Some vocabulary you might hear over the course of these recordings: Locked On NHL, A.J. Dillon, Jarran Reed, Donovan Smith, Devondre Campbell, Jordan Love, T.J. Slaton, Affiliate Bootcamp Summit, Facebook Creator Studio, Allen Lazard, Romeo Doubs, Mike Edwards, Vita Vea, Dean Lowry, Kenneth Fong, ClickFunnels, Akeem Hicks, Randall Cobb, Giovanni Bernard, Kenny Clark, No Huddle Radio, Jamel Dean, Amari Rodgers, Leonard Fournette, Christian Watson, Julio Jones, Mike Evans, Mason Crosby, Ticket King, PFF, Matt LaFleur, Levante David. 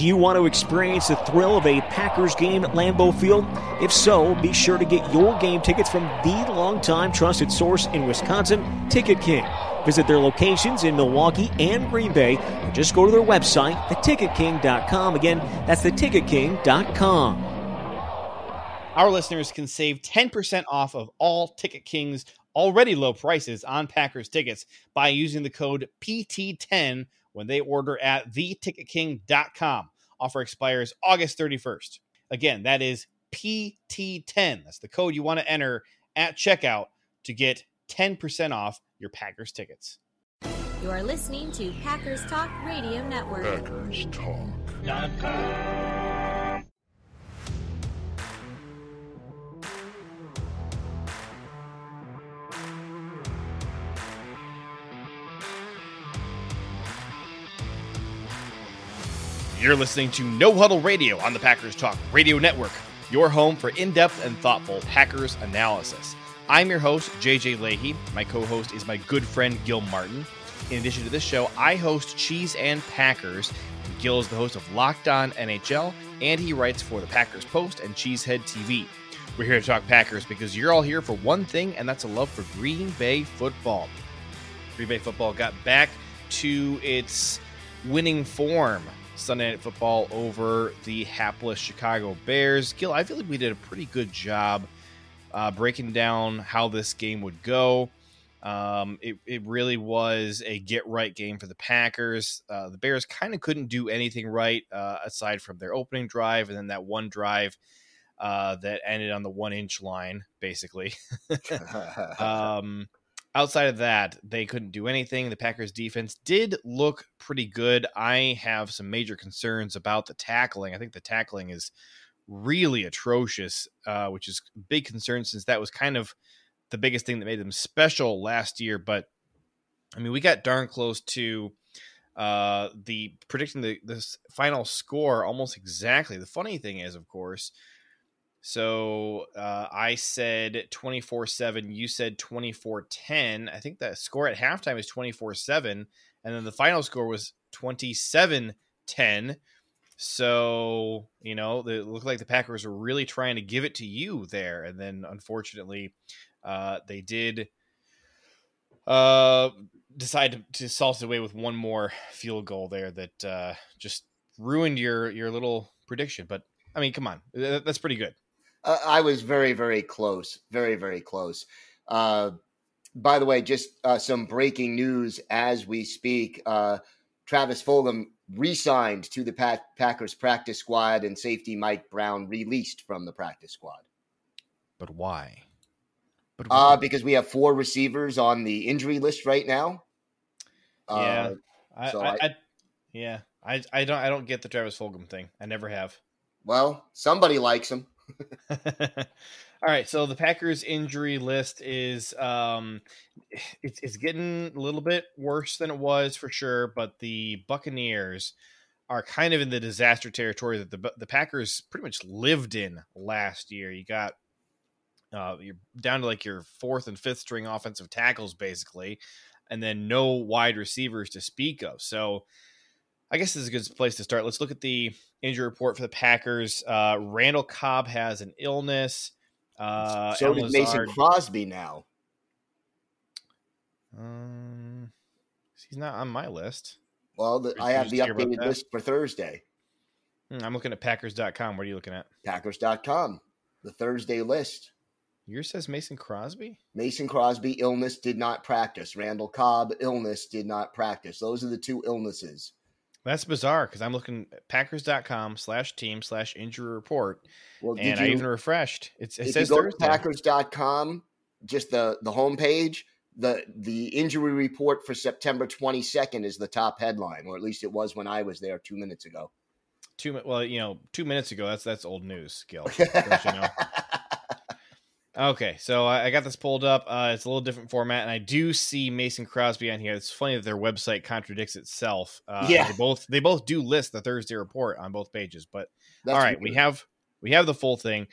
Do you want to experience the thrill of a Packers game at Lambeau Field? If so, be sure to get your game tickets from the longtime trusted source in Wisconsin, Ticket King. Visit their locations in Milwaukee and Green Bay, or just go to their website, theticketking.com. Again, that's theticketking.com. Our listeners can save 10% off of all Ticket King's already low prices on Packers tickets by using the code PT10 when they order at theticketking.com. Offer expires August 31st. Again, that is PT10. That's the code you want to enter at checkout to get 10% off your Packers tickets. You are listening to Packers Talk Radio Network. Packers Talk. You're listening to No Huddle Radio on the Packers Talk Radio Network, your home for in-depth and thoughtful Packers analysis. I'm your host, JJ Leahy. My co-host is my good friend, Gil Martin. In addition to this show, I host Cheese and Packers. And Gil is the host of Locked On NHL, and he writes for the Packers Post and Cheesehead TV. We're here to talk Packers because you're all here for one thing, and that's a love for Green Bay football. Green Bay football got back to its winning form Sunday Night Football over the hapless Chicago Bears. Gil, I feel like we did a pretty good job breaking down how this game would go. It really was a get-right game for the Packers. The Bears kind of couldn't do anything right aside from their opening drive and then that one drive that ended on the one-inch line, basically. Outside of that, they couldn't do anything. The Packers defense did look pretty good. I have some major concerns about the tackling. I think the tackling is really atrocious, which is a big concern since that was kind of the biggest thing that made them special last year. But, I mean, we got darn close to predicting the final score almost exactly. The funny thing is, of course, So I said 24-7, you said 24-10. I think that score at halftime is 24-7, and then the final score was 27-10. So, you know, it looked like the Packers were really trying to give it to you there. And then, unfortunately, they did decide to salt it away with one more field goal there that just ruined your little prediction. But, I mean, come on, that's pretty good. I was very, very close. Very, very close. By the way, just some breaking news as we speak. Travis Fulgham re-signed to the Packers practice squad, and safety Mike Brown released from the practice squad. But why? Because we have four receivers on the injury list right now. I don't get the Travis Fulgham thing. I never have. Well, somebody likes him. All right, so the Packers injury list is it's getting a little bit worse than it was for sure, but the Buccaneers are kind of in the disaster territory that the Packers pretty much lived in last year. You got you're down to like your fourth and fifth string offensive tackles basically, and then no wide receivers to speak of. So I guess this is a good place to start. Let's look at the injury report for the Packers. Randall Cobb has an illness. So did Mason Crosby now. He's not on my list. Well, I have the updated list for Thursday. I'm looking at Packers.com. What are you looking at? Packers.com, the Thursday list. Yours says Mason Crosby? Mason Crosby, illness, did not practice. Randall Cobb, illness, did not practice. Those are the two illnesses. That's bizarre because I'm looking at Packers.com/team/injury report, and I even refreshed. It says Thursday. If you go to Packers.com, just the homepage, the injury report for September 22nd is the top headline, or at least it was when I was there 2 minutes ago. 2 minutes ago, that's old news, Gil. Don't you know? Okay, so I got this pulled up. It's a little different format, and I do see Mason Crosby on here. It's funny that their website contradicts itself. Yeah, they both do list the Thursday report on both pages. But that's all right, weird. we have the full thing.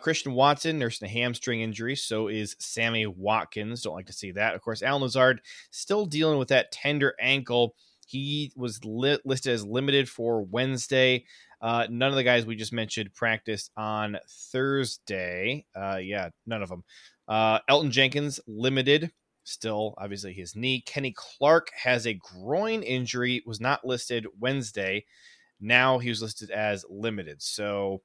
Christian Watson nursed a hamstring injury. So is Sammy Watkins. Don't like to see that. Of course, Allen Lazard still dealing with that tender ankle. He was listed as limited for Wednesday. None of the guys we just mentioned practiced on Thursday. None of them. Elton Jenkins, limited. Still, obviously, his knee. Kenny Clark has a groin injury, was not listed Wednesday. Now he was listed as limited. So,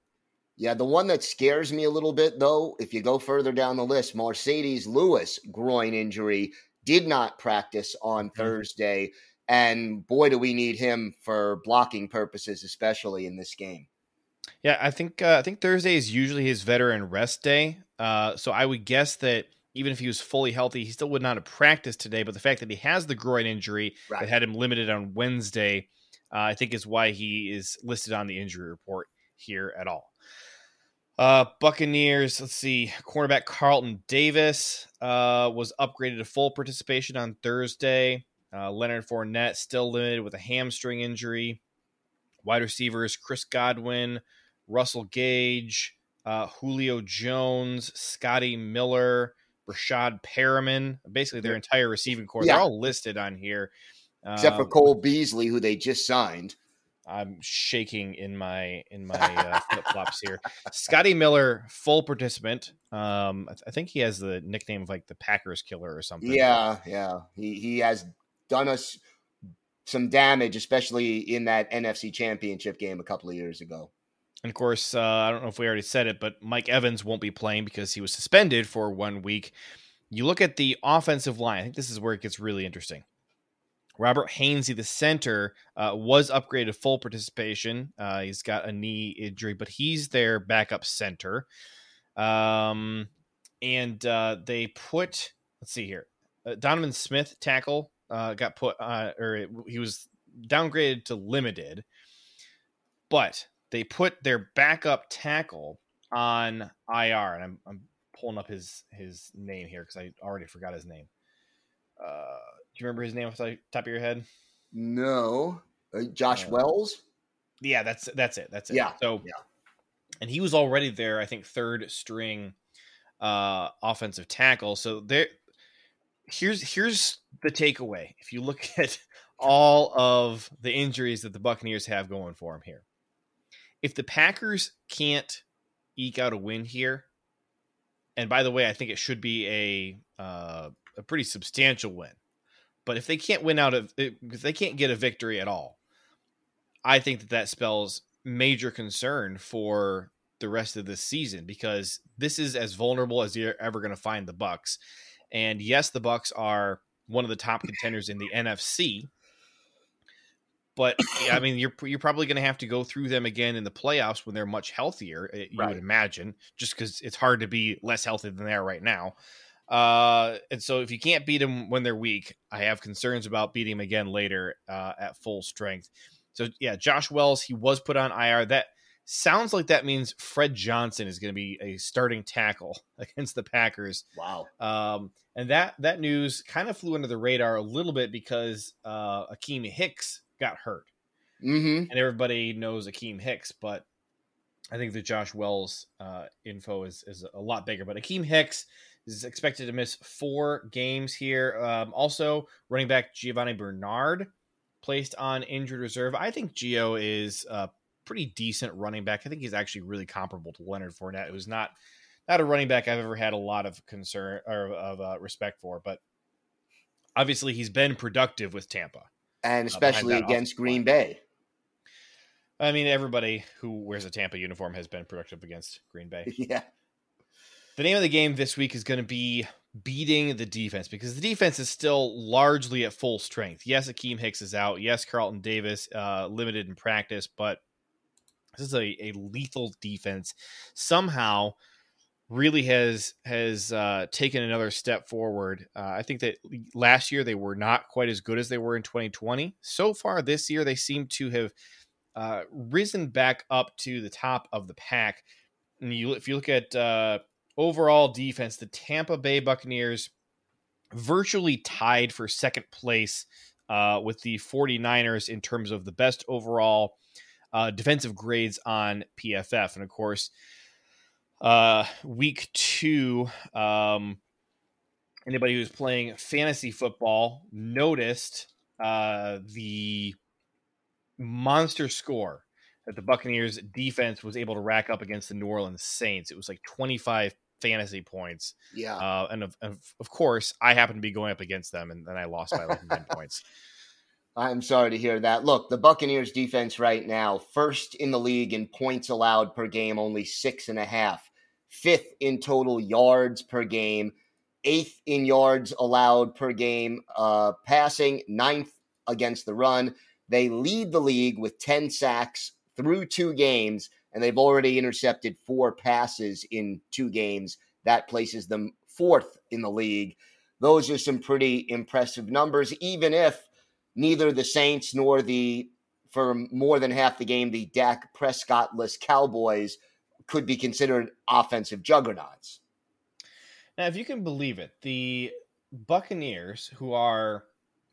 yeah, the one that scares me a little bit, though, if you go further down the list, Mercedes Lewis, groin injury, did not practice on Thursday. And boy, do we need him for blocking purposes, especially in this game. Yeah, I think Thursday is usually his veteran rest day. So I would guess that even if he was fully healthy, he still would not have practiced today. But the fact that he has the groin injury that had him limited on Wednesday, I think is why he is listed on the injury report here at all. Buccaneers, let's see, cornerback Carlton Davis was upgraded to full participation on Thursday. Leonard Fournette still limited with a hamstring injury. Wide receivers Chris Godwin, Russell Gage, Julio Jones, Scotty Miller, Rashad Perriman, basically their entire receiving corps. Yeah. They're all listed on here. Except for Cole Beasley, who they just signed. I'm shaking in my flip-flops here. Scotty Miller, full participant. I think he has the nickname of like the Packers killer or something. Yeah. He has done us some damage, especially in that NFC Championship game a couple of years ago. And of course, I don't know if we already said it, but Mike Evans won't be playing because he was suspended for 1 week. You look at the offensive line. I think this is where it gets really interesting. Robert Hainsey, the center, was upgraded to full participation. He's got a knee injury, but he's their backup center. They put, let's see here, Donovan Smith, tackle, got put, he was downgraded to limited, but they put their backup tackle on IR, and I'm pulling up his name here because I already forgot his name. Do you remember his name off the top of your head? No. Josh Wells? Yeah, that's it. Yeah. So, yeah. And he was already there, I think, third string offensive tackle. So here's the takeaway. If you look at all of the injuries that the Buccaneers have going for them here. If the Packers can't eke out a win here, and by the way, I think it should be a pretty substantial win. But if they can't get a victory at all, I think that spells major concern for the rest of this season, because this is as vulnerable as you're ever going to find the Bucs. And yes, the Bucs are one of the top contenders in the NFC, but I mean, you're probably going to have to go through them again in the playoffs when they're much healthier. You would imagine, just because it's hard to be less healthy than they are right now. And so if you can't beat them when they're weak, I have concerns about beating them again later at full strength. So, yeah, Josh Wells, he was put on IR. That sounds like that means Fred Johnson is going to be a starting tackle against the Packers. Wow. And that news kind of flew under the radar a little bit because Akeem Hicks got hurt. Mm-hmm. And everybody knows Akeem Hicks, but I think the Josh Wells info is a lot bigger. But Akeem Hicks is expected to miss 4 games here. Also, running back Giovanni Bernard placed on injured reserve. I think Gio is a pretty decent running back. I think he's actually really comparable to Leonard Fournette, who's not a running back I've ever had a lot of concern or of respect for. But obviously, he's been productive with Tampa, and especially against Green Bay. I mean, everybody who wears a Tampa uniform has been productive against Green Bay. Yeah. The name of the game this week is going to be beating the defense, because the defense is still largely at full strength. Yes, Akeem Hicks is out. Yes, Carlton Davis limited in practice, but this is a lethal defense. Somehow really has taken another step forward. I think that last year they were not quite as good as they were in 2020. So far this year, they seem to have risen back up to the top of the pack. And if you look at overall defense, the Tampa Bay Buccaneers virtually tied for second place with the 49ers in terms of the best overall defensive grades on PFF. And of course, week 2, anybody who's playing fantasy football noticed the monster score that the Buccaneers defense was able to rack up against the New Orleans Saints. It was like 25 fantasy points. Yeah. And of course I happened to be going up against them, and then I lost by like 9 points. I'm sorry to hear that. Look, the Buccaneers defense right now, first in the league in points allowed per game, only 6.5, 5th in total yards per game, 8th in yards allowed per game, passing, 9th against the run. They lead the league with 10 sacks through 2 games, and they've already intercepted 4 passes in 2 games. That places them 4th in the league. Those are some pretty impressive numbers, even if neither the Saints nor the, for more than half the game, the Dak Prescott-less Cowboys could be considered offensive juggernauts. Now, if you can believe it, the Buccaneers, who are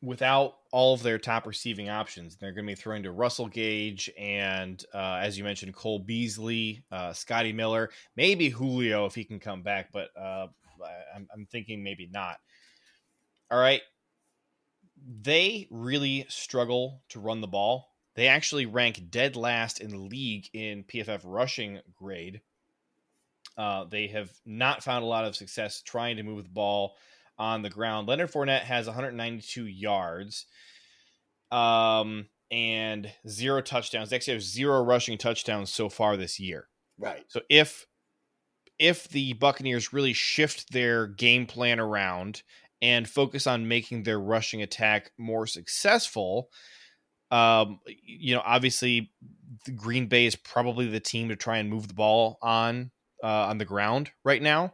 without all of their top receiving options, they're going to be throwing to Russell Gage and, as you mentioned, Cole Beasley, Scotty Miller, maybe Julio if he can come back, but I'm thinking maybe not. All right. They really struggle to run the ball. They actually rank dead last in the league in PFF rushing grade. They have not found a lot of success trying to move the ball on the ground. Leonard Fournette has 192 yards and 0 touchdowns. They actually have 0 rushing touchdowns so far this year. Right. So if the Buccaneers really shift their game plan around and focus on making their rushing attack more successful, obviously Green Bay is probably the team to try and move the ball on the ground right now.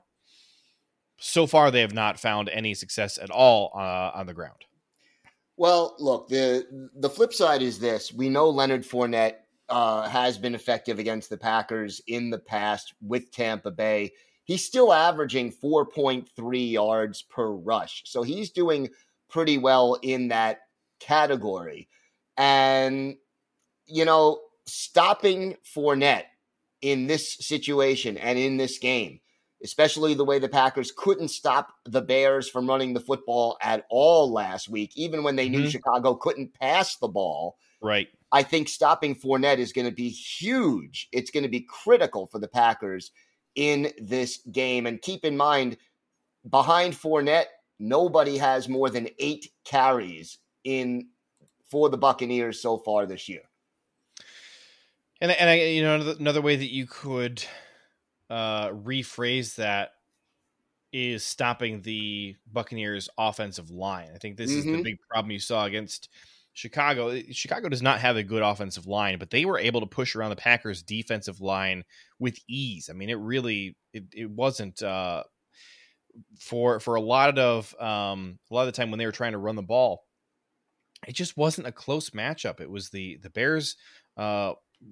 So far, they have not found any success at all on the ground. Well, look, the flip side is this. We know Leonard Fournette has been effective against the Packers in the past with Tampa Bay. He's still averaging 4.3 yards per rush. So he's doing pretty well in that category. And, stopping Fournette in this situation and in this game, especially the way the Packers couldn't stop the Bears from running the football at all last week, even when they knew Chicago couldn't pass the ball. Right. I think stopping Fournette is going to be huge. It's going to be critical for the Packers in this game. And keep in mind, behind Fournette, nobody has more than 8 carries for the Buccaneers so far this year. And I, another way that you could rephrase that is stopping the Buccaneers' offensive line. I think this is the big problem you saw against Chicago. Chicago does not have a good offensive line, but they were able to push around the Packers' defensive line with ease. I mean, it wasn't for a lot of the time when they were trying to run the ball, it just wasn't a close matchup. It was the Bears'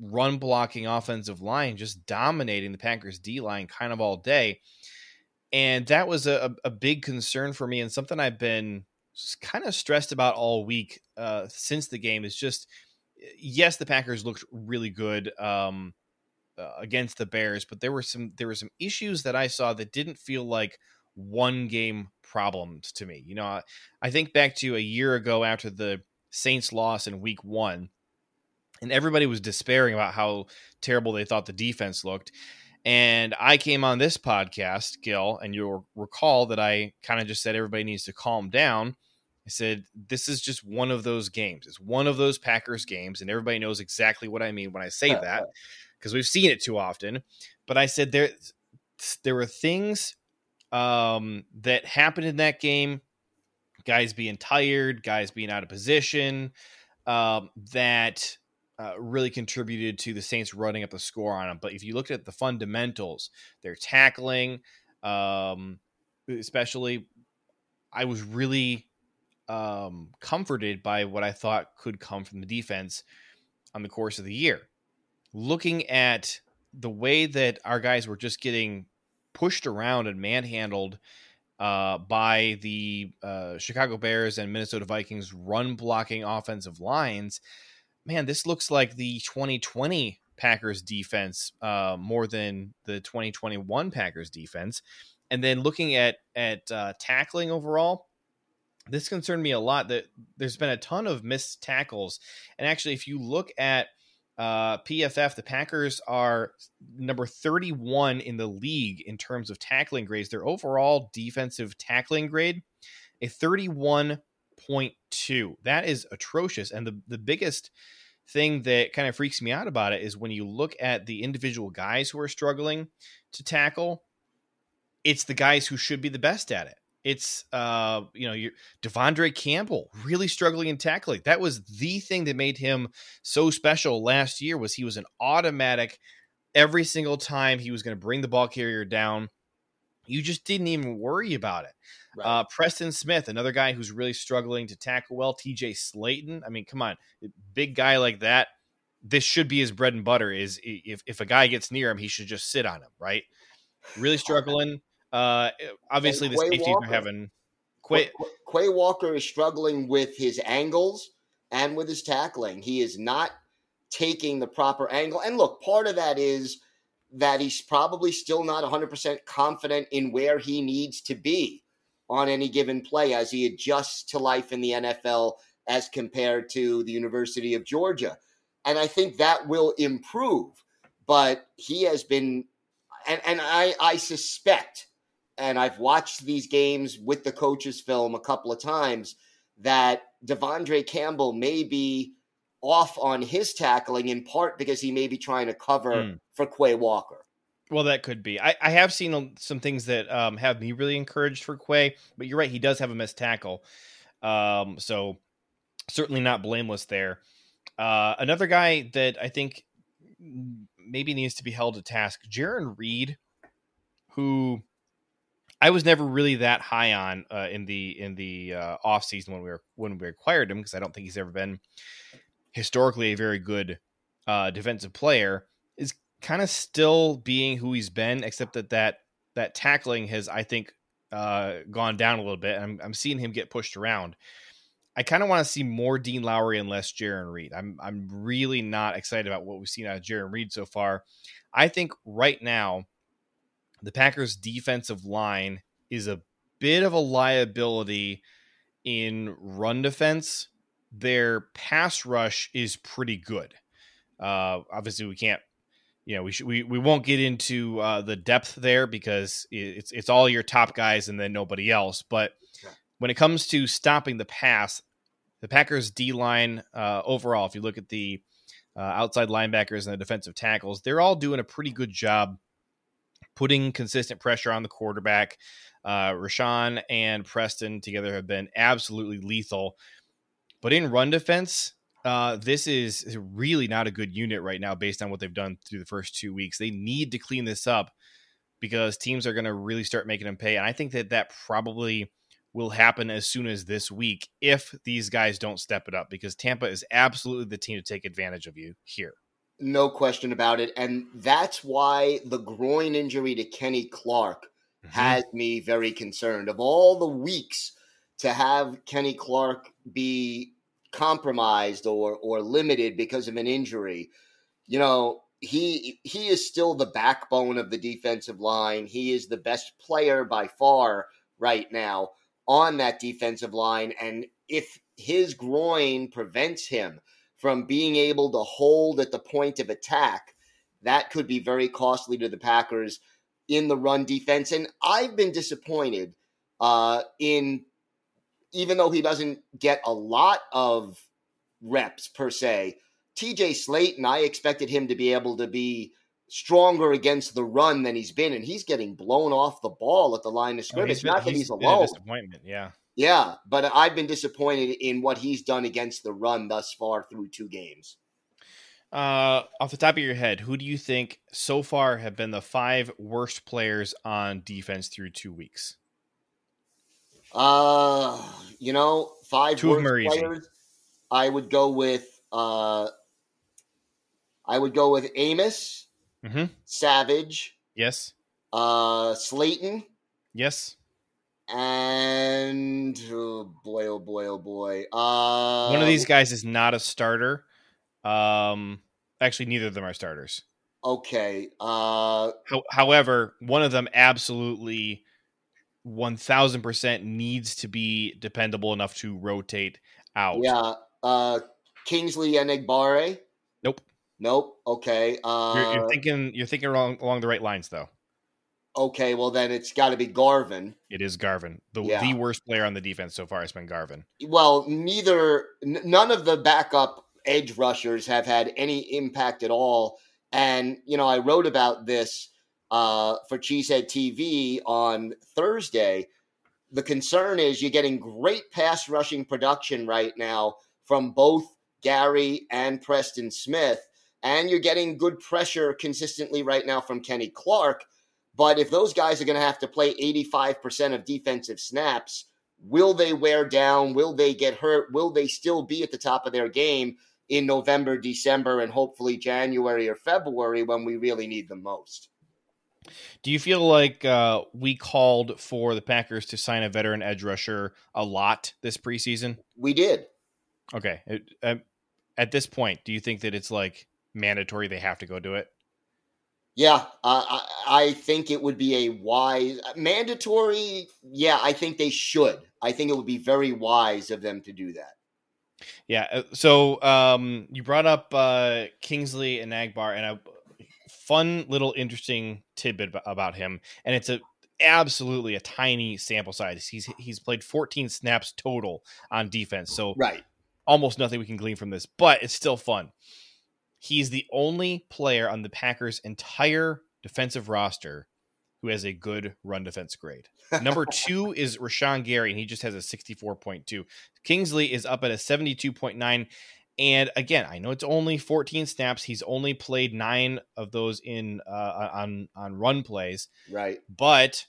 run blocking offensive line just dominating the Packers' D line kind of all day, and that was a big concern for me, and something I've been kind of stressed about all week since the game is just, yes, the Packers looked really good against the Bears, but there were some issues that I saw that didn't feel like one game problems to me. I think back to a year ago after the Saints loss in week 1, and everybody was despairing about how terrible they thought the defense looked. And I came on this podcast, Gil, and you'll recall that I kind of just said everybody needs to calm down. I said, this is just one of those games. It's one of those Packers games, and everybody knows exactly what I mean when I say that because we've seen it too often. But I said there were things that happened in that game, guys being tired, guys being out of position, that – really contributed to the Saints running up the score on them. But if you looked at the fundamentals, their tackling, especially, I was really comforted by what I thought could come from the defense on the course of the year. Looking at the way that our guys were just getting pushed around and manhandled by the Chicago Bears and Minnesota Vikings run blocking offensive lines, man, this looks like the 2020 Packers defense more than the 2021 Packers defense. And then looking at tackling overall, This concerned me a lot that there's been a ton of missed tackles. And actually, if you look at PFF, the Packers are number 31 in the league in terms of tackling grades. Their overall defensive tackling grade, a 31.2. That is atrocious. And the biggest thing that kind of freaks me out about it is when you look at the individual guys who are struggling to tackle, it's the guys who should be the best at it. It's, Devondre Campbell really struggling in tackling. That was the thing that made him so special last year, was he was an automatic every single time he was going to bring the ball carrier down. You just didn't even worry about it. Right. Preston Smith, another guy who's really struggling to tackle well. T.J. Slaton. I mean, come on, big guy like that. This should be his bread and butter, is if a guy gets near him, he should just sit on him. Right. Really struggling. Obviously the safeties are having Quay Walker is struggling with his angles and with his tackling. He is not taking the proper angle. And look, part of that is that he's probably still not 100% confident in where he needs to be on any given play as he adjusts to life in the NFL as compared to the University of Georgia. And I think that will improve, but he has been, and I suspect, and I've watched these games with the coaches' film a couple of times, that Devondre Campbell may be off on his tackling in part because he may be trying to cover for Quay Walker. Well, that could be. I have seen some things that have me really encouraged for Quay, but you're right. He does have a missed tackle. So certainly not blameless there. Another guy that I think maybe needs to be held to task, Jarran Reed, who I was never really that high on in the off season when we acquired him, because I don't think he's ever been historically a very good defensive player. Is kind of still being who he's been, except that tackling has, I think, gone down a little bit. I'm seeing him get pushed around. I kind of want to see more Dean Lowry and less Jarran Reed. I'm really not excited about what we've seen out of Jarran Reed so far. I think right now the Packers defensive line is a bit of a liability in run defense. Their pass rush is pretty good. Obviously we can't, we won't get into the depth there, because it's all your top guys and then nobody else. But when it comes to stopping the pass, the Packers D-line overall, if you look at the outside linebackers and the defensive tackles, they're all doing a pretty good job putting consistent pressure on the quarterback. Rashawn and Preston together have been absolutely lethal. But in run defense, this is really not a good unit right now based on what they've done through the first 2 weeks. They need to clean this up because teams are going to really start making them pay. And I think that probably will happen as soon as this week if these guys don't step it up, because Tampa is absolutely the team to take advantage of you here. No question about it. And that's why the groin injury to Kenny Clark has me very concerned. Of all the weeks to have Kenny Clark be compromised or limited because of an injury, he is still the backbone of the defensive line. He is the best player by far right now on that defensive line, and if his groin prevents him from being able to hold at the point of attack, that could be very costly to the Packers in the run defense. And I've been disappointed in, even though he doesn't get a lot of reps per se, T.J. Slaton. I expected him to be able to be stronger against the run than he's been, and he's getting blown off the ball at the line of scrimmage. He's alone. Disappointment, yeah. But I've been disappointed in what he's done against the run thus far through two games. Off the top of your head, who do you think so far have been the five worst players on defense through 2 weeks? Five two worst players. Easy. I would go with Amos. Mm-hmm. Savage. Yes. Slaton. Yes. And oh boy. One of these guys is not a starter. Actually, neither of them are starters. Okay. However, one of them absolutely 1,000% needs to be dependable enough to rotate out. Yeah. Kingsley and Egbare? Nope. Okay. You're thinking along the right lines, though. Okay, well, then it's got to be Garvin. It is Garvin. The worst player on the defense so far has been Garvin. Well, none of the backup edge rushers have had any impact at all. And, you know, I wrote about this for Cheesehead TV on Thursday. The concern is you're getting great pass rushing production right now from both Gary and Preston Smith, and you're getting good pressure consistently right now from Kenny Clark. But if those guys are going to have to play 85% of defensive snaps, will they wear down? Will they get hurt? Will they still be at the top of their game in November, December, and hopefully January or February when we really need them most? Do you feel like we called for the Packers to sign a veteran edge rusher a lot this preseason? We did. Okay. At this point, do you think that it's like mandatory they have to go do it? Yeah, I think it would be a wise mandatory. Yeah, I think they should. I think it would be very wise of them to do that. Yeah. So you brought up Kingsley and Agbar, and a fun little interesting tidbit about him. And it's absolutely a tiny sample size. He's played 14 snaps total on defense. So right. Almost nothing we can glean from this, but it's still fun. He's the only player on the Packers' entire defensive roster who has a good run defense grade. Number 2 is Rashawn Gary, and he just has a 64.2. Kingsley is up at a 72.9. And again, I know it's only 14 snaps. He's only played 9 of those in on run plays. Right. But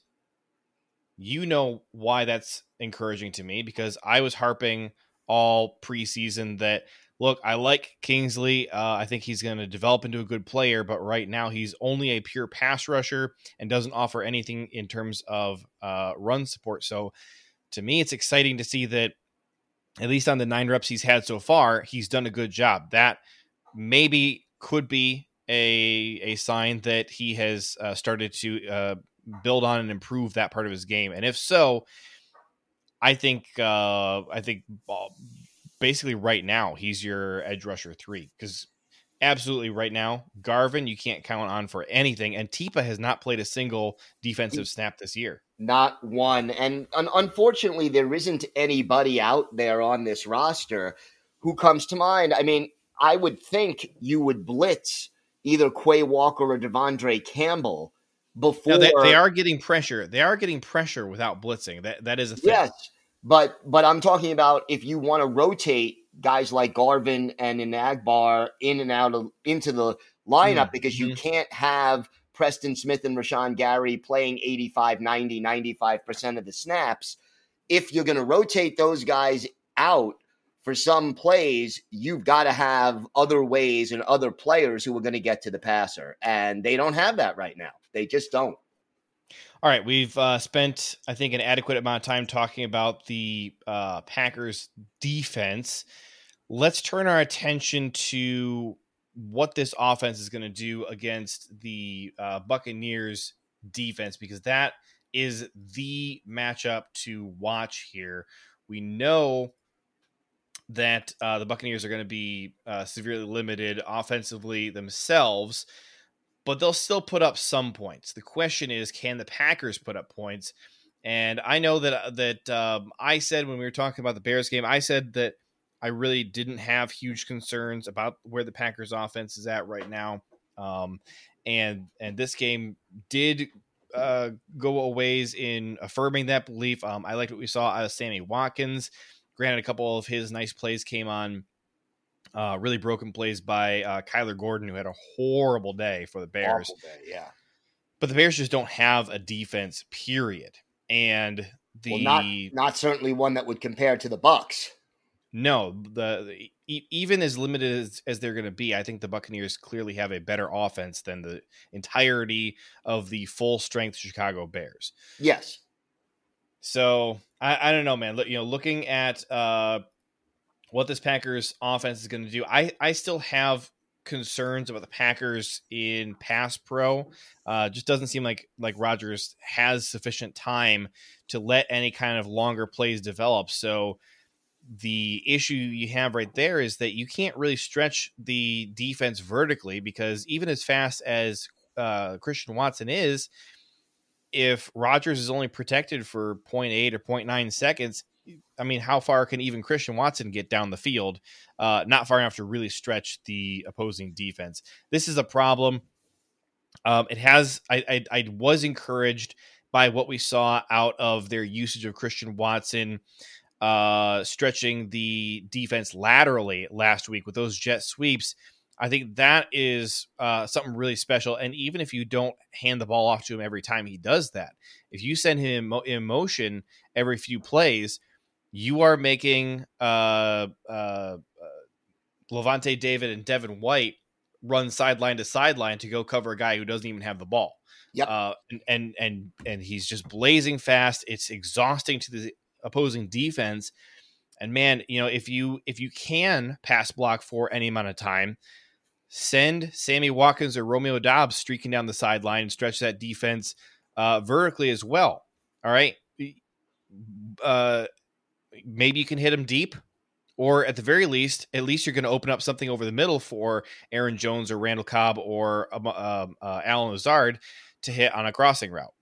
you know why that's encouraging to me, because I was harping all preseason that, look, I like Kingsley. I think he's going to develop into a good player, but right now he's only a pure pass rusher and doesn't offer anything in terms of run support. So to me, it's exciting to see that at least on the 9 reps he's had so far, he's done a good job. That maybe could be a sign that he has started to build on and improve that part of his game. And if so, I think basically right now he's your edge rusher 3, because absolutely right now Garvin you can't count on for anything, and Tipa has not played a single defensive snap this year. Not one. And unfortunately there isn't anybody out there on this roster who comes to mind. I mean, I would think you would blitz either Quay Walker or Devondre Campbell before. No, they are getting pressure. They are getting pressure without blitzing. That is a thing. Yes. But I'm talking about if you want to rotate guys like Garvin and Inagbar in and out into the lineup, because you can't have Preston Smith and Rashawn Gary playing 85, 90, 95% of the snaps. If you're going to rotate those guys out for some plays, you've got to have other ways and other players who are going to get to the passer. And they don't have that right now. They just don't. All right, we've spent, I think, an adequate amount of time talking about the Packers defense. Let's turn our attention to what this offense is going to do against the Buccaneers defense, because that is the matchup to watch here. We know that the Buccaneers are going to be severely limited offensively themselves, but they'll still put up some points. The question is, can the Packers put up points? And I know that I said when we were talking about the Bears game, I said that I really didn't have huge concerns about where the Packers offense is at right now. And this game did go a ways in affirming that belief. I liked what we saw out of Sammy Watkins. Granted, a couple of his nice plays came on really broken plays by Kyler Gordon, who had a horrible day for the Bears. Horrible day, yeah. But the Bears just don't have a defense, period. And not certainly one that would compare to the Bucs. No, even as limited as they're going to be, I think the Buccaneers clearly have a better offense than the entirety of the full-strength Chicago Bears. Yes. So I don't know, man. Looking at what this Packers offense is going to do, I still have concerns about the Packers in pass pro. Just doesn't seem like Rodgers has sufficient time to let any kind of longer plays develop. So the issue you have right there is that you can't really stretch the defense vertically, because even as fast as Christian Watson is, if Rodgers is only protected for 0.8 or 0.9 seconds, I mean, how far can even Christian Watson get down the field? Not far enough to really stretch the opposing defense. This is a problem. I was encouraged by what we saw out of their usage of Christian Watson stretching the defense laterally last week with those jet sweeps. I think that is something really special. And even if you don't hand the ball off to him every time he does that, if you send him in motion every few plays, you are making Levante David and Devin White run sideline to sideline to go cover a guy who doesn't even have the ball. Yep. And he's just blazing fast. It's exhausting to the opposing defense. And man, you know, if you can pass block for any amount of time, send Sammy Watkins or Romeo Doubs streaking down the sideline and stretch that defense vertically as well. All right. Maybe you can hit him deep, or at the very least, at least you're going to open up something over the middle for Aaron Jones or Randall Cobb or Allen Lazard to hit on a crossing route.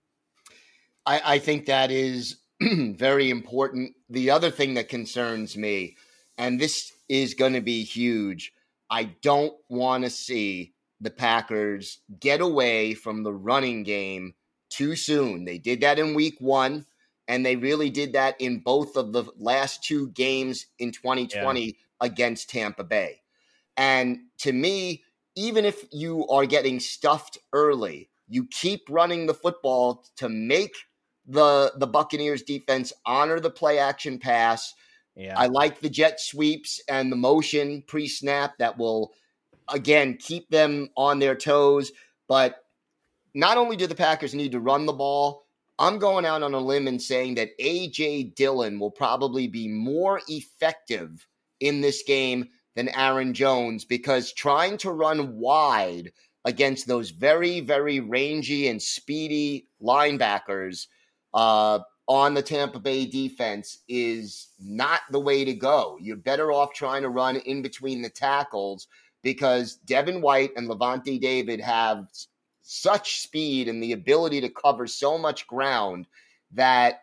I think that is very important. The other thing that concerns me, and this is going to be huge, I don't want to see the Packers get away from the running game too soon. They did that in week one. And they really did that in both of the last two games in 2020 against Tampa Bay. And to me, even if you are getting stuffed early, you keep running the football to make the Buccaneers defense honor the play action pass. Yeah. I like the jet sweeps and the motion pre-snap that will, again, keep them on their toes. But not only do the Packers need to run the ball, I'm going out on a limb and saying that A.J. Dillon will probably be more effective in this game than Aaron Jones, because trying to run wide against those very, very rangy and speedy linebackers on the Tampa Bay defense is not the way to go. You're better off trying to run in between the tackles, because Devin White and Levante David have such speed and the ability to cover so much ground that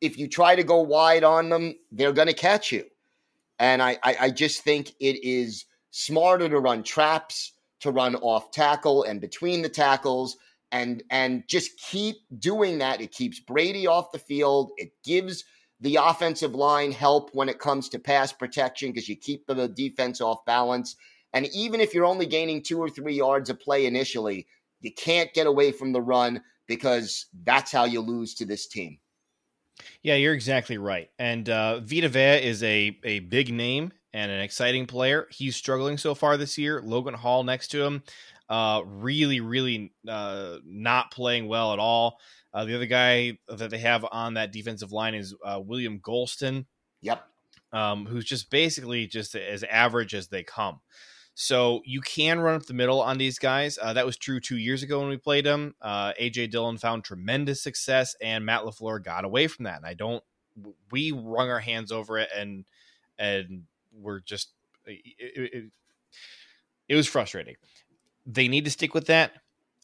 if you try to go wide on them, they're going to catch you. And I just think it is smarter to run traps, to run off tackle and between the tackles, and just keep doing that. It keeps Brady off the field. It gives the offensive line help when it comes to pass protection, because you keep the defense off balance. And even if you're only gaining 2 or 3 yards a play initially, you can't get away from the run, because that's how you lose to this team. Yeah, you're exactly right. And Vita Vea is a big name and an exciting player. He's struggling so far this year. Logan Hall next to him, really not playing well at all. The other guy that they have on that defensive line is William Golston. Yep. Who's just basically just as average as they come. So you can run up the middle on these guys. That was true 2 years ago when we played them. A.J. Dillon found tremendous success, and Matt LaFleur got away from that. And we wrung our hands over it, and we're just, it was frustrating. They need to stick with that.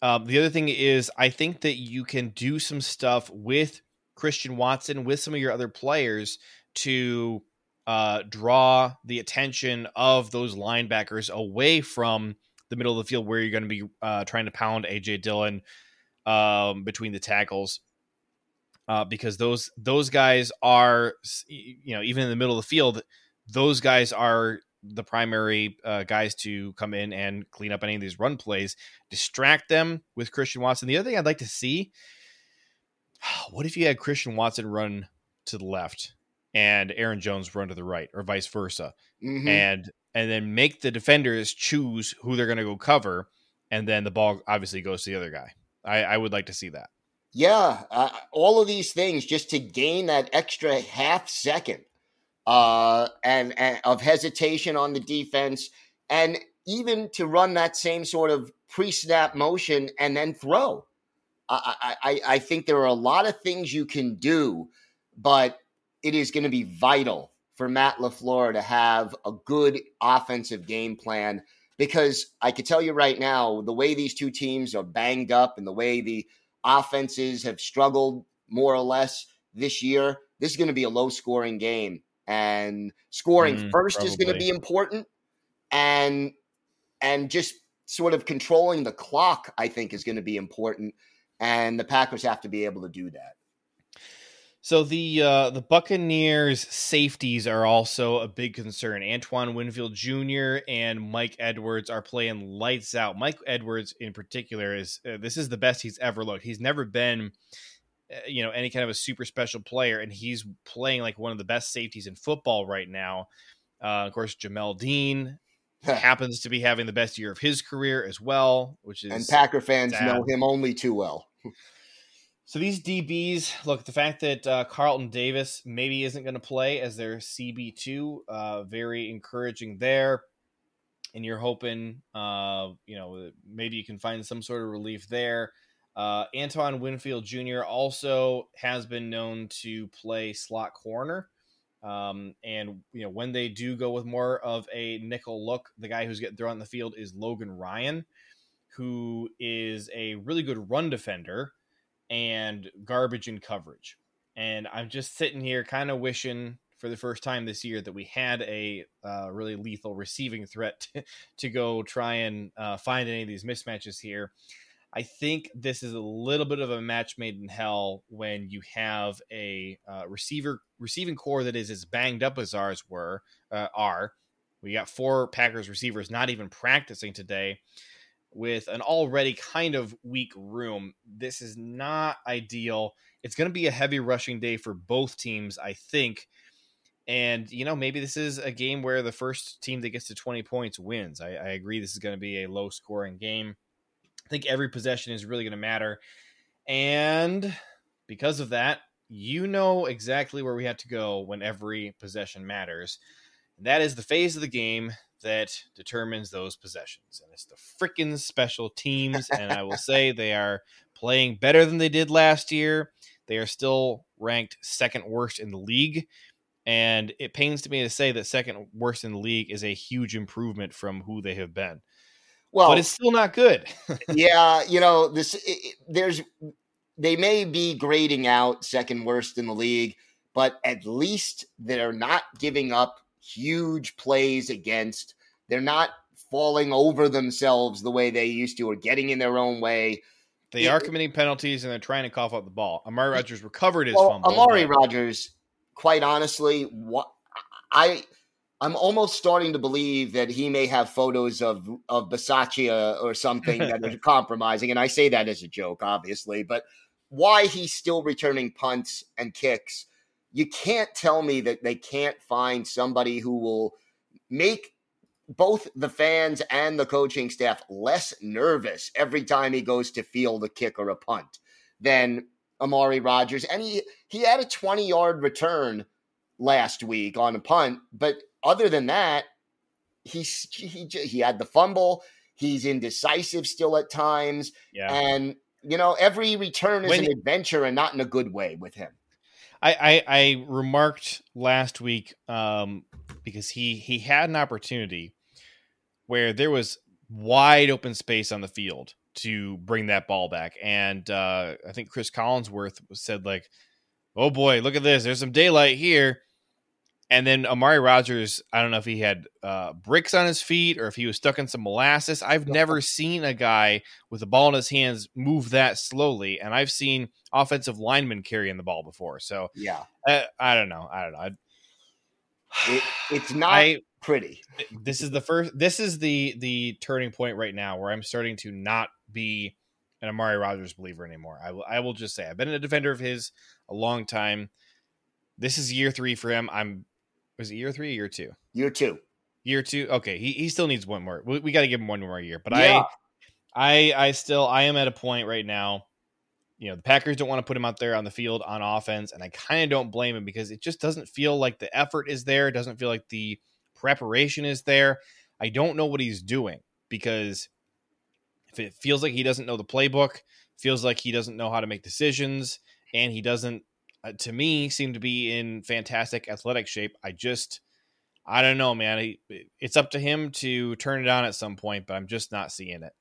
The other thing is, I think that you can do some stuff with Christian Watson, with some of your other players, to draw the attention of those linebackers away from the middle of the field, where you're going to be trying to pound A.J. Dillon between the tackles, because those guys are, you know, even in the middle of the field, those guys are the primary guys to come in and clean up any of these run plays, distract them with Christian Watson. The other thing I'd like to see, what if you had Christian Watson run to the left and Aaron Jones run to the right, or vice versa. Mm-hmm. And then make the defenders choose who they're going to go cover, and then the ball obviously goes to the other guy. I would like to see that. Yeah, all of these things just to gain that extra half second and of hesitation on the defense. And even to run that same sort of pre-snap motion and then throw. I think there are a lot of things you can do, but it is going to be vital for Matt LaFleur to have a good offensive game plan, because I could tell you right now, the way these two teams are banged up and the way the offenses have struggled more or less this year, this is going to be a low-scoring game. And scoring first probably is going to be important. And just sort of controlling the clock, I think, is going to be important. And the Packers have to be able to do that. So the Buccaneers' safeties are also a big concern. Antoine Winfield Jr. and Mike Edwards are playing lights out. Mike Edwards, in particular, this is the best he's ever looked. He's never been, any kind of a super special player, and he's playing like one of the best safeties in football right now. Of course, Jamel Dean happens to be having the best year of his career as well, which is, and Packer fans know him only too well. So these DBs, look, the fact that Carlton Davis maybe isn't going to play as their CB2, very encouraging there. And you're hoping, maybe you can find some sort of relief there. Antoine Winfield Jr. also has been known to play slot corner. And when they do go with more of a nickel look, the guy who's getting thrown on the field is Logan Ryan, who is a really good run defender and garbage in coverage. And I'm just sitting here kind of wishing for the first time this year that we had a really lethal receiving threat to go try and find any of these mismatches here. I think this is a little bit of a match made in hell when you have a receiving core that is as banged up as ours are. We got 4 Packers receivers not even practicing today, with an already kind of weak room. This is not ideal. It's going to be a heavy rushing day for both teams, I think. And, maybe this is a game where the first team that gets to 20 points wins. I agree this is going to be a low-scoring game. I think every possession is really going to matter. And because of that, exactly where we have to go when every possession matters. And that is the phase of the game that determines those possessions, and it's the freaking special teams. And I will say they are playing better than they did last year. They are still ranked second worst in the league, and it pains me to say that second worst in the league is a huge improvement from who they have been. Well, but it's still not good. Yeah, they may be grading out second worst in the league, but at least they're not giving up huge plays against. They're not falling over themselves the way they used to or getting in their own way. They are committing penalties, and they're trying to cough up the ball. Amari Rodgers recovered his fumble. Amari Rodgers, quite honestly, I'm almost starting to believe that he may have photos of Bisaccia or something that are compromising, and I say that as a joke, obviously, but why he's still returning punts and kicks. You can't tell me that they can't find somebody who will make both the fans and the coaching staff less nervous every time he goes to field a kick or a punt than Amari Rodgers. And he had a 20-yard return last week on a punt, but other than that, he had the fumble. He's indecisive still at times. Yeah. And, every return is an adventure, and not in a good way with him. I remarked last week because he had an opportunity where there was wide open space on the field to bring that ball back. And I think Chris Collinsworth said, like, oh, boy, look at this. There's some daylight here. And then Amari Rodgers, I don't know if he had bricks on his feet or if he was stuck in some molasses. I've never seen a guy with the ball in his hands move that slowly, and I've seen offensive linemen carrying the ball before. So yeah, I don't know. It's not pretty. This is the first. This is the turning point right now where I'm starting to not be an Amari Rodgers believer anymore. I will just say I've been a defender of his a long time. This is year 3 for him. Was it year 3 or year 2? Year 2. Year 2. Okay, he still needs one more. We got to give him one more year. But yeah. I am at a point right now. The Packers don't want to put him out there on the field on offense, and I kind of don't blame him because it just doesn't feel like the effort is there. It doesn't feel like the preparation is there. I don't know what he's doing, because if it feels like he doesn't know the playbook, feels like he doesn't know how to make decisions, and he doesn't, to me, seem to be in fantastic athletic shape. I don't know, man. It's up to him to turn it on at some point, but I'm just not seeing it.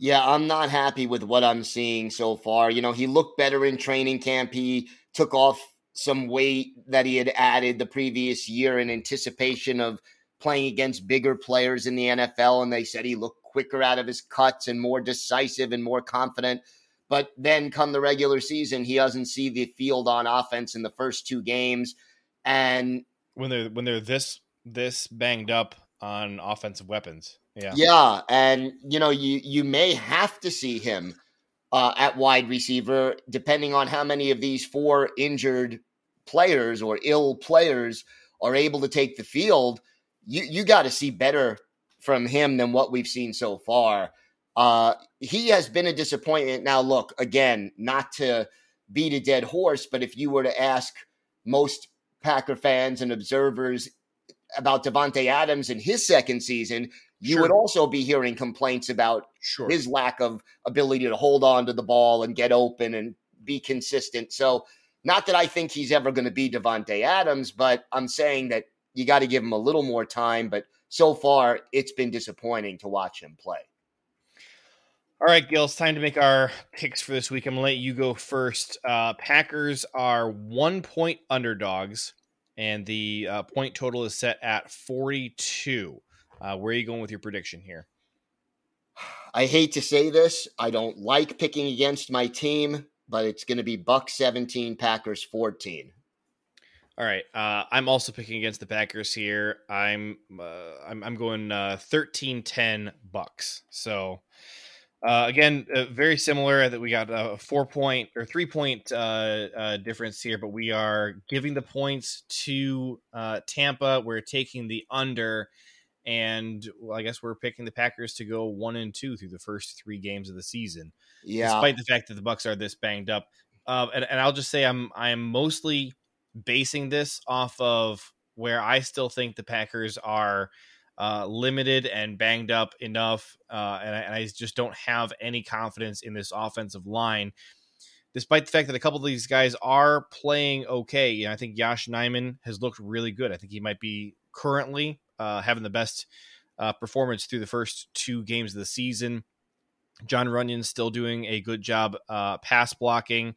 Yeah, I'm not happy with what I'm seeing so far. You know, he looked better in training camp. He took off some weight that he had added the previous year in anticipation of playing against bigger players in the NFL, and they said he looked quicker out of his cuts and more decisive and more confident. But then come the regular season, he doesn't see the field on offense in the first two games. And when they're this banged up on offensive weapons. Yeah. And, you know, you may have to see him at wide receiver, depending on how many of these four injured players or ill players are able to take the field. You got to see better from him than what we've seen so far. He has been a disappointment. Now, look, again, not to beat a dead horse, but if you were to ask most Packer fans and observers about Devontae Adams in his second season, you would also be hearing complaints about his lack of ability to hold on to the ball and get open and be consistent. So not that I think he's ever going to be Devontae Adams, but I'm saying that you got to give him a little more time. But so far, it's been disappointing to watch him play. All right, Gil, it's time to make our picks for this week. I'm going to let you go first. Packers are 1-point underdogs, and the point total is set at 42. Where are you going with your prediction here? I hate to say this. I don't like picking against my team, but it's going to be Bucks 17, Packers 14. All right. I'm also picking against the Packers here. I'm going 13-10 Bucks. So... Again, very similar that we got a 4-point or 3-point difference here, but we are giving the points to Tampa. We're taking the under, and I guess we're picking the Packers to go 1-2 through the first three games of the season. Yeah, despite the fact that the Bucs are this banged up. And I'll just say I'm mostly basing this off of where I still think the Packers are. Limited and banged up enough, and I just don't have any confidence in this offensive line, despite the fact that a couple of these guys are playing okay. You know, I think Josh Nyman has looked really good. I think he might be currently having the best performance through the first two games of the season. John Runyon's still doing a good job pass blocking.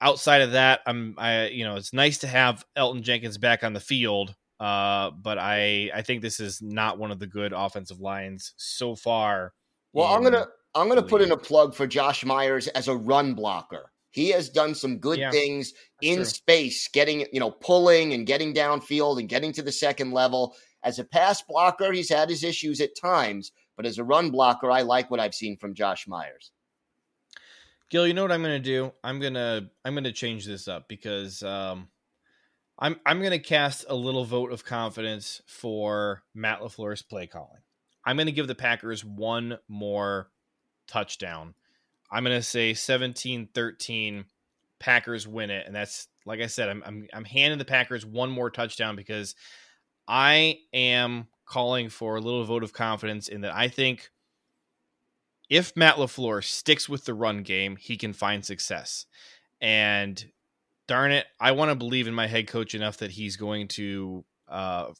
Outside of that, it's nice to have Elton Jenkins back on the field. But I think this is not one of the good offensive lines so far. Well, I'm gonna put in a plug for Josh Myers as a run blocker. He has done some good things in space, getting, pulling and getting downfield and getting to the second level. As a pass blocker, he's had his issues at times, but as a run blocker, I like what I've seen from Josh Myers. Gil, you know what I'm gonna do? I'm gonna change this up because I'm going to cast a little vote of confidence for Matt LaFleur's play calling. I'm going to give the Packers one more touchdown. I'm going to say 17-13 Packers win it. And that's, like I said, I'm handing the Packers one more touchdown because I am calling for a little vote of confidence in that. I think if Matt LaFleur sticks with the run game, he can find success. And darn it, I want to believe in my head coach enough that he's going to, for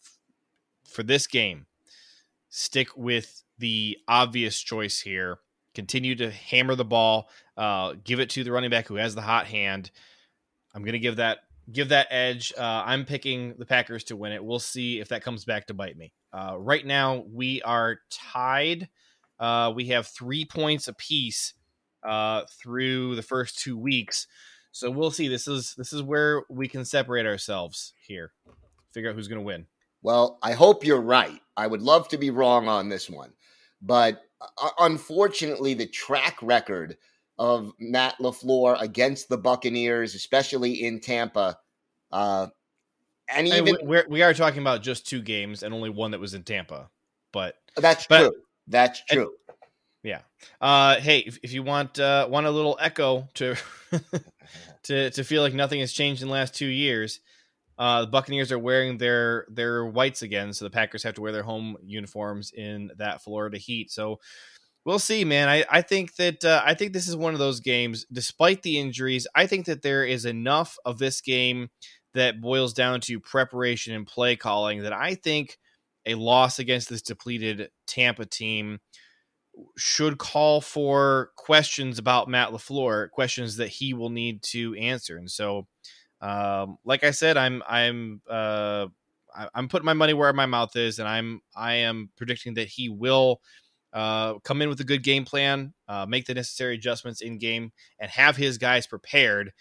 this game, stick with the obvious choice here, continue to hammer the ball, give it to the running back who has the hot hand. I'm going to give that edge. I'm picking the Packers to win it. We'll see if that comes back to bite me. Right now, we are tied. We have 3 points apiece through the first 2 weeks. So we'll see. This is where we can separate ourselves here. Figure out who's going to win. Well, I hope you're right. I would love to be wrong on this one. But unfortunately, the track record of Matt LaFleur against the Buccaneers, especially in Tampa. We are talking about just two games and only one that was in Tampa. But that's true. That's true. Yeah. Hey, if you want a little echo to to feel like nothing has changed in the last 2 years, The Buccaneers are wearing their whites again, so the Packers have to wear their home uniforms in that Florida heat. So we'll see, man. I think this is one of those games. Despite the injuries, I think that there is enough of this game that boils down to preparation and play calling that I think a loss against this depleted Tampa team should call for questions about Matt LaFleur, questions that he will need to answer. And so, like I said, I'm putting my money where my mouth is, and I am predicting that he will come in with a good game plan, make the necessary adjustments in game, and have his guys prepared.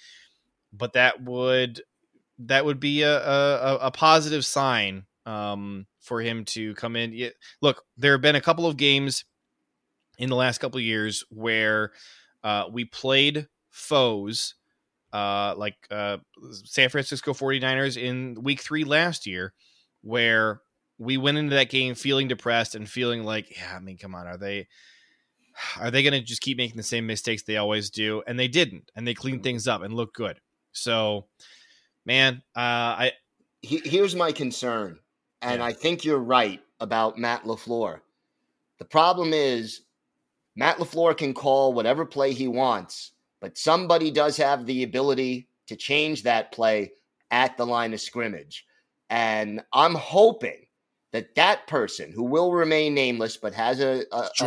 But that would be a positive sign for him to come in. Look, there have been a couple of games in the last couple of years where we played foes like San Francisco 49ers in week 3 last year, where we went into that game feeling depressed and feeling like, yeah, I mean, come on, are they going to just keep making the same mistakes they always do? And they didn't, and they cleaned things up and looked good. So, man, here's my concern, and yeah. I think you're right about Matt LaFleur. The problem is Matt LaFleur can call whatever play he wants, but somebody does have the ability to change that play at the line of scrimmage. And I'm hoping that that person, who will remain nameless but has a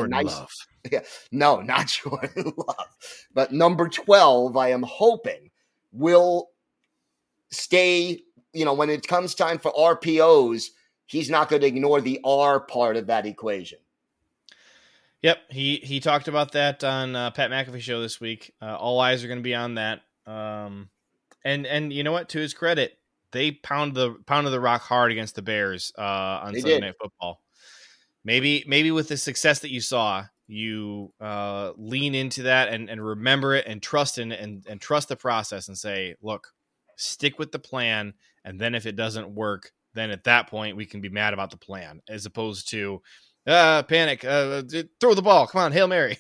nice Love. Yeah, no, not Jordan Love, but number 12, I am hoping will stay, when it comes time for RPOs, he's not going to ignore the R part of that equation. Yep, he talked about that on Pat McAfee's show this week. All eyes are going to be on that. And you know what? To his credit, they pounded the rock hard against the Bears on Sunday Night Football. Maybe with the success that you saw, you lean into that and remember it and trust in it and trust the process and say, look, stick with the plan. And then if it doesn't work, then at that point we can be mad about the plan, as opposed to panic, throw the ball. Come on, Hail Mary.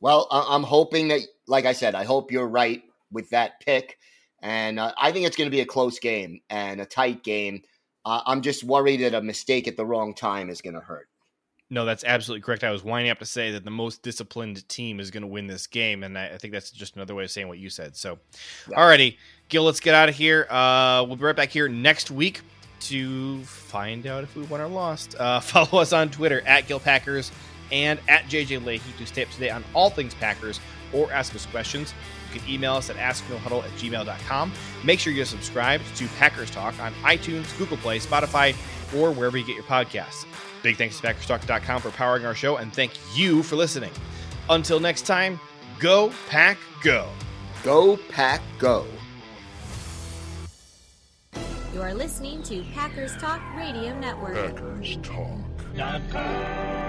Well, I'm hoping that, like I said, I hope you're right with that pick. And I think it's going to be a close game and a tight game. I'm just worried that a mistake at the wrong time is going to hurt. No, that's absolutely correct. I was winding up to say that the most disciplined team is going to win this game, and I think that's just another way of saying what you said. So, yeah. Alrighty, Gil, let's get out of here. We'll be right back here next week to find out if we won or lost. Follow us on Twitter @GilPackers and @JJ Leahy to stay up to date on all things Packers or ask us questions. You can email us at asknohuddle@gmail.com. Make sure you're subscribed to Packers Talk on iTunes, Google Play, Spotify, or wherever you get your podcasts. Big thanks to PackersTalk.com for powering our show, and thank you for listening. Until next time, go Pack Go. Go Pack Go. You are listening to Packers Talk Radio Network. Packers Talk.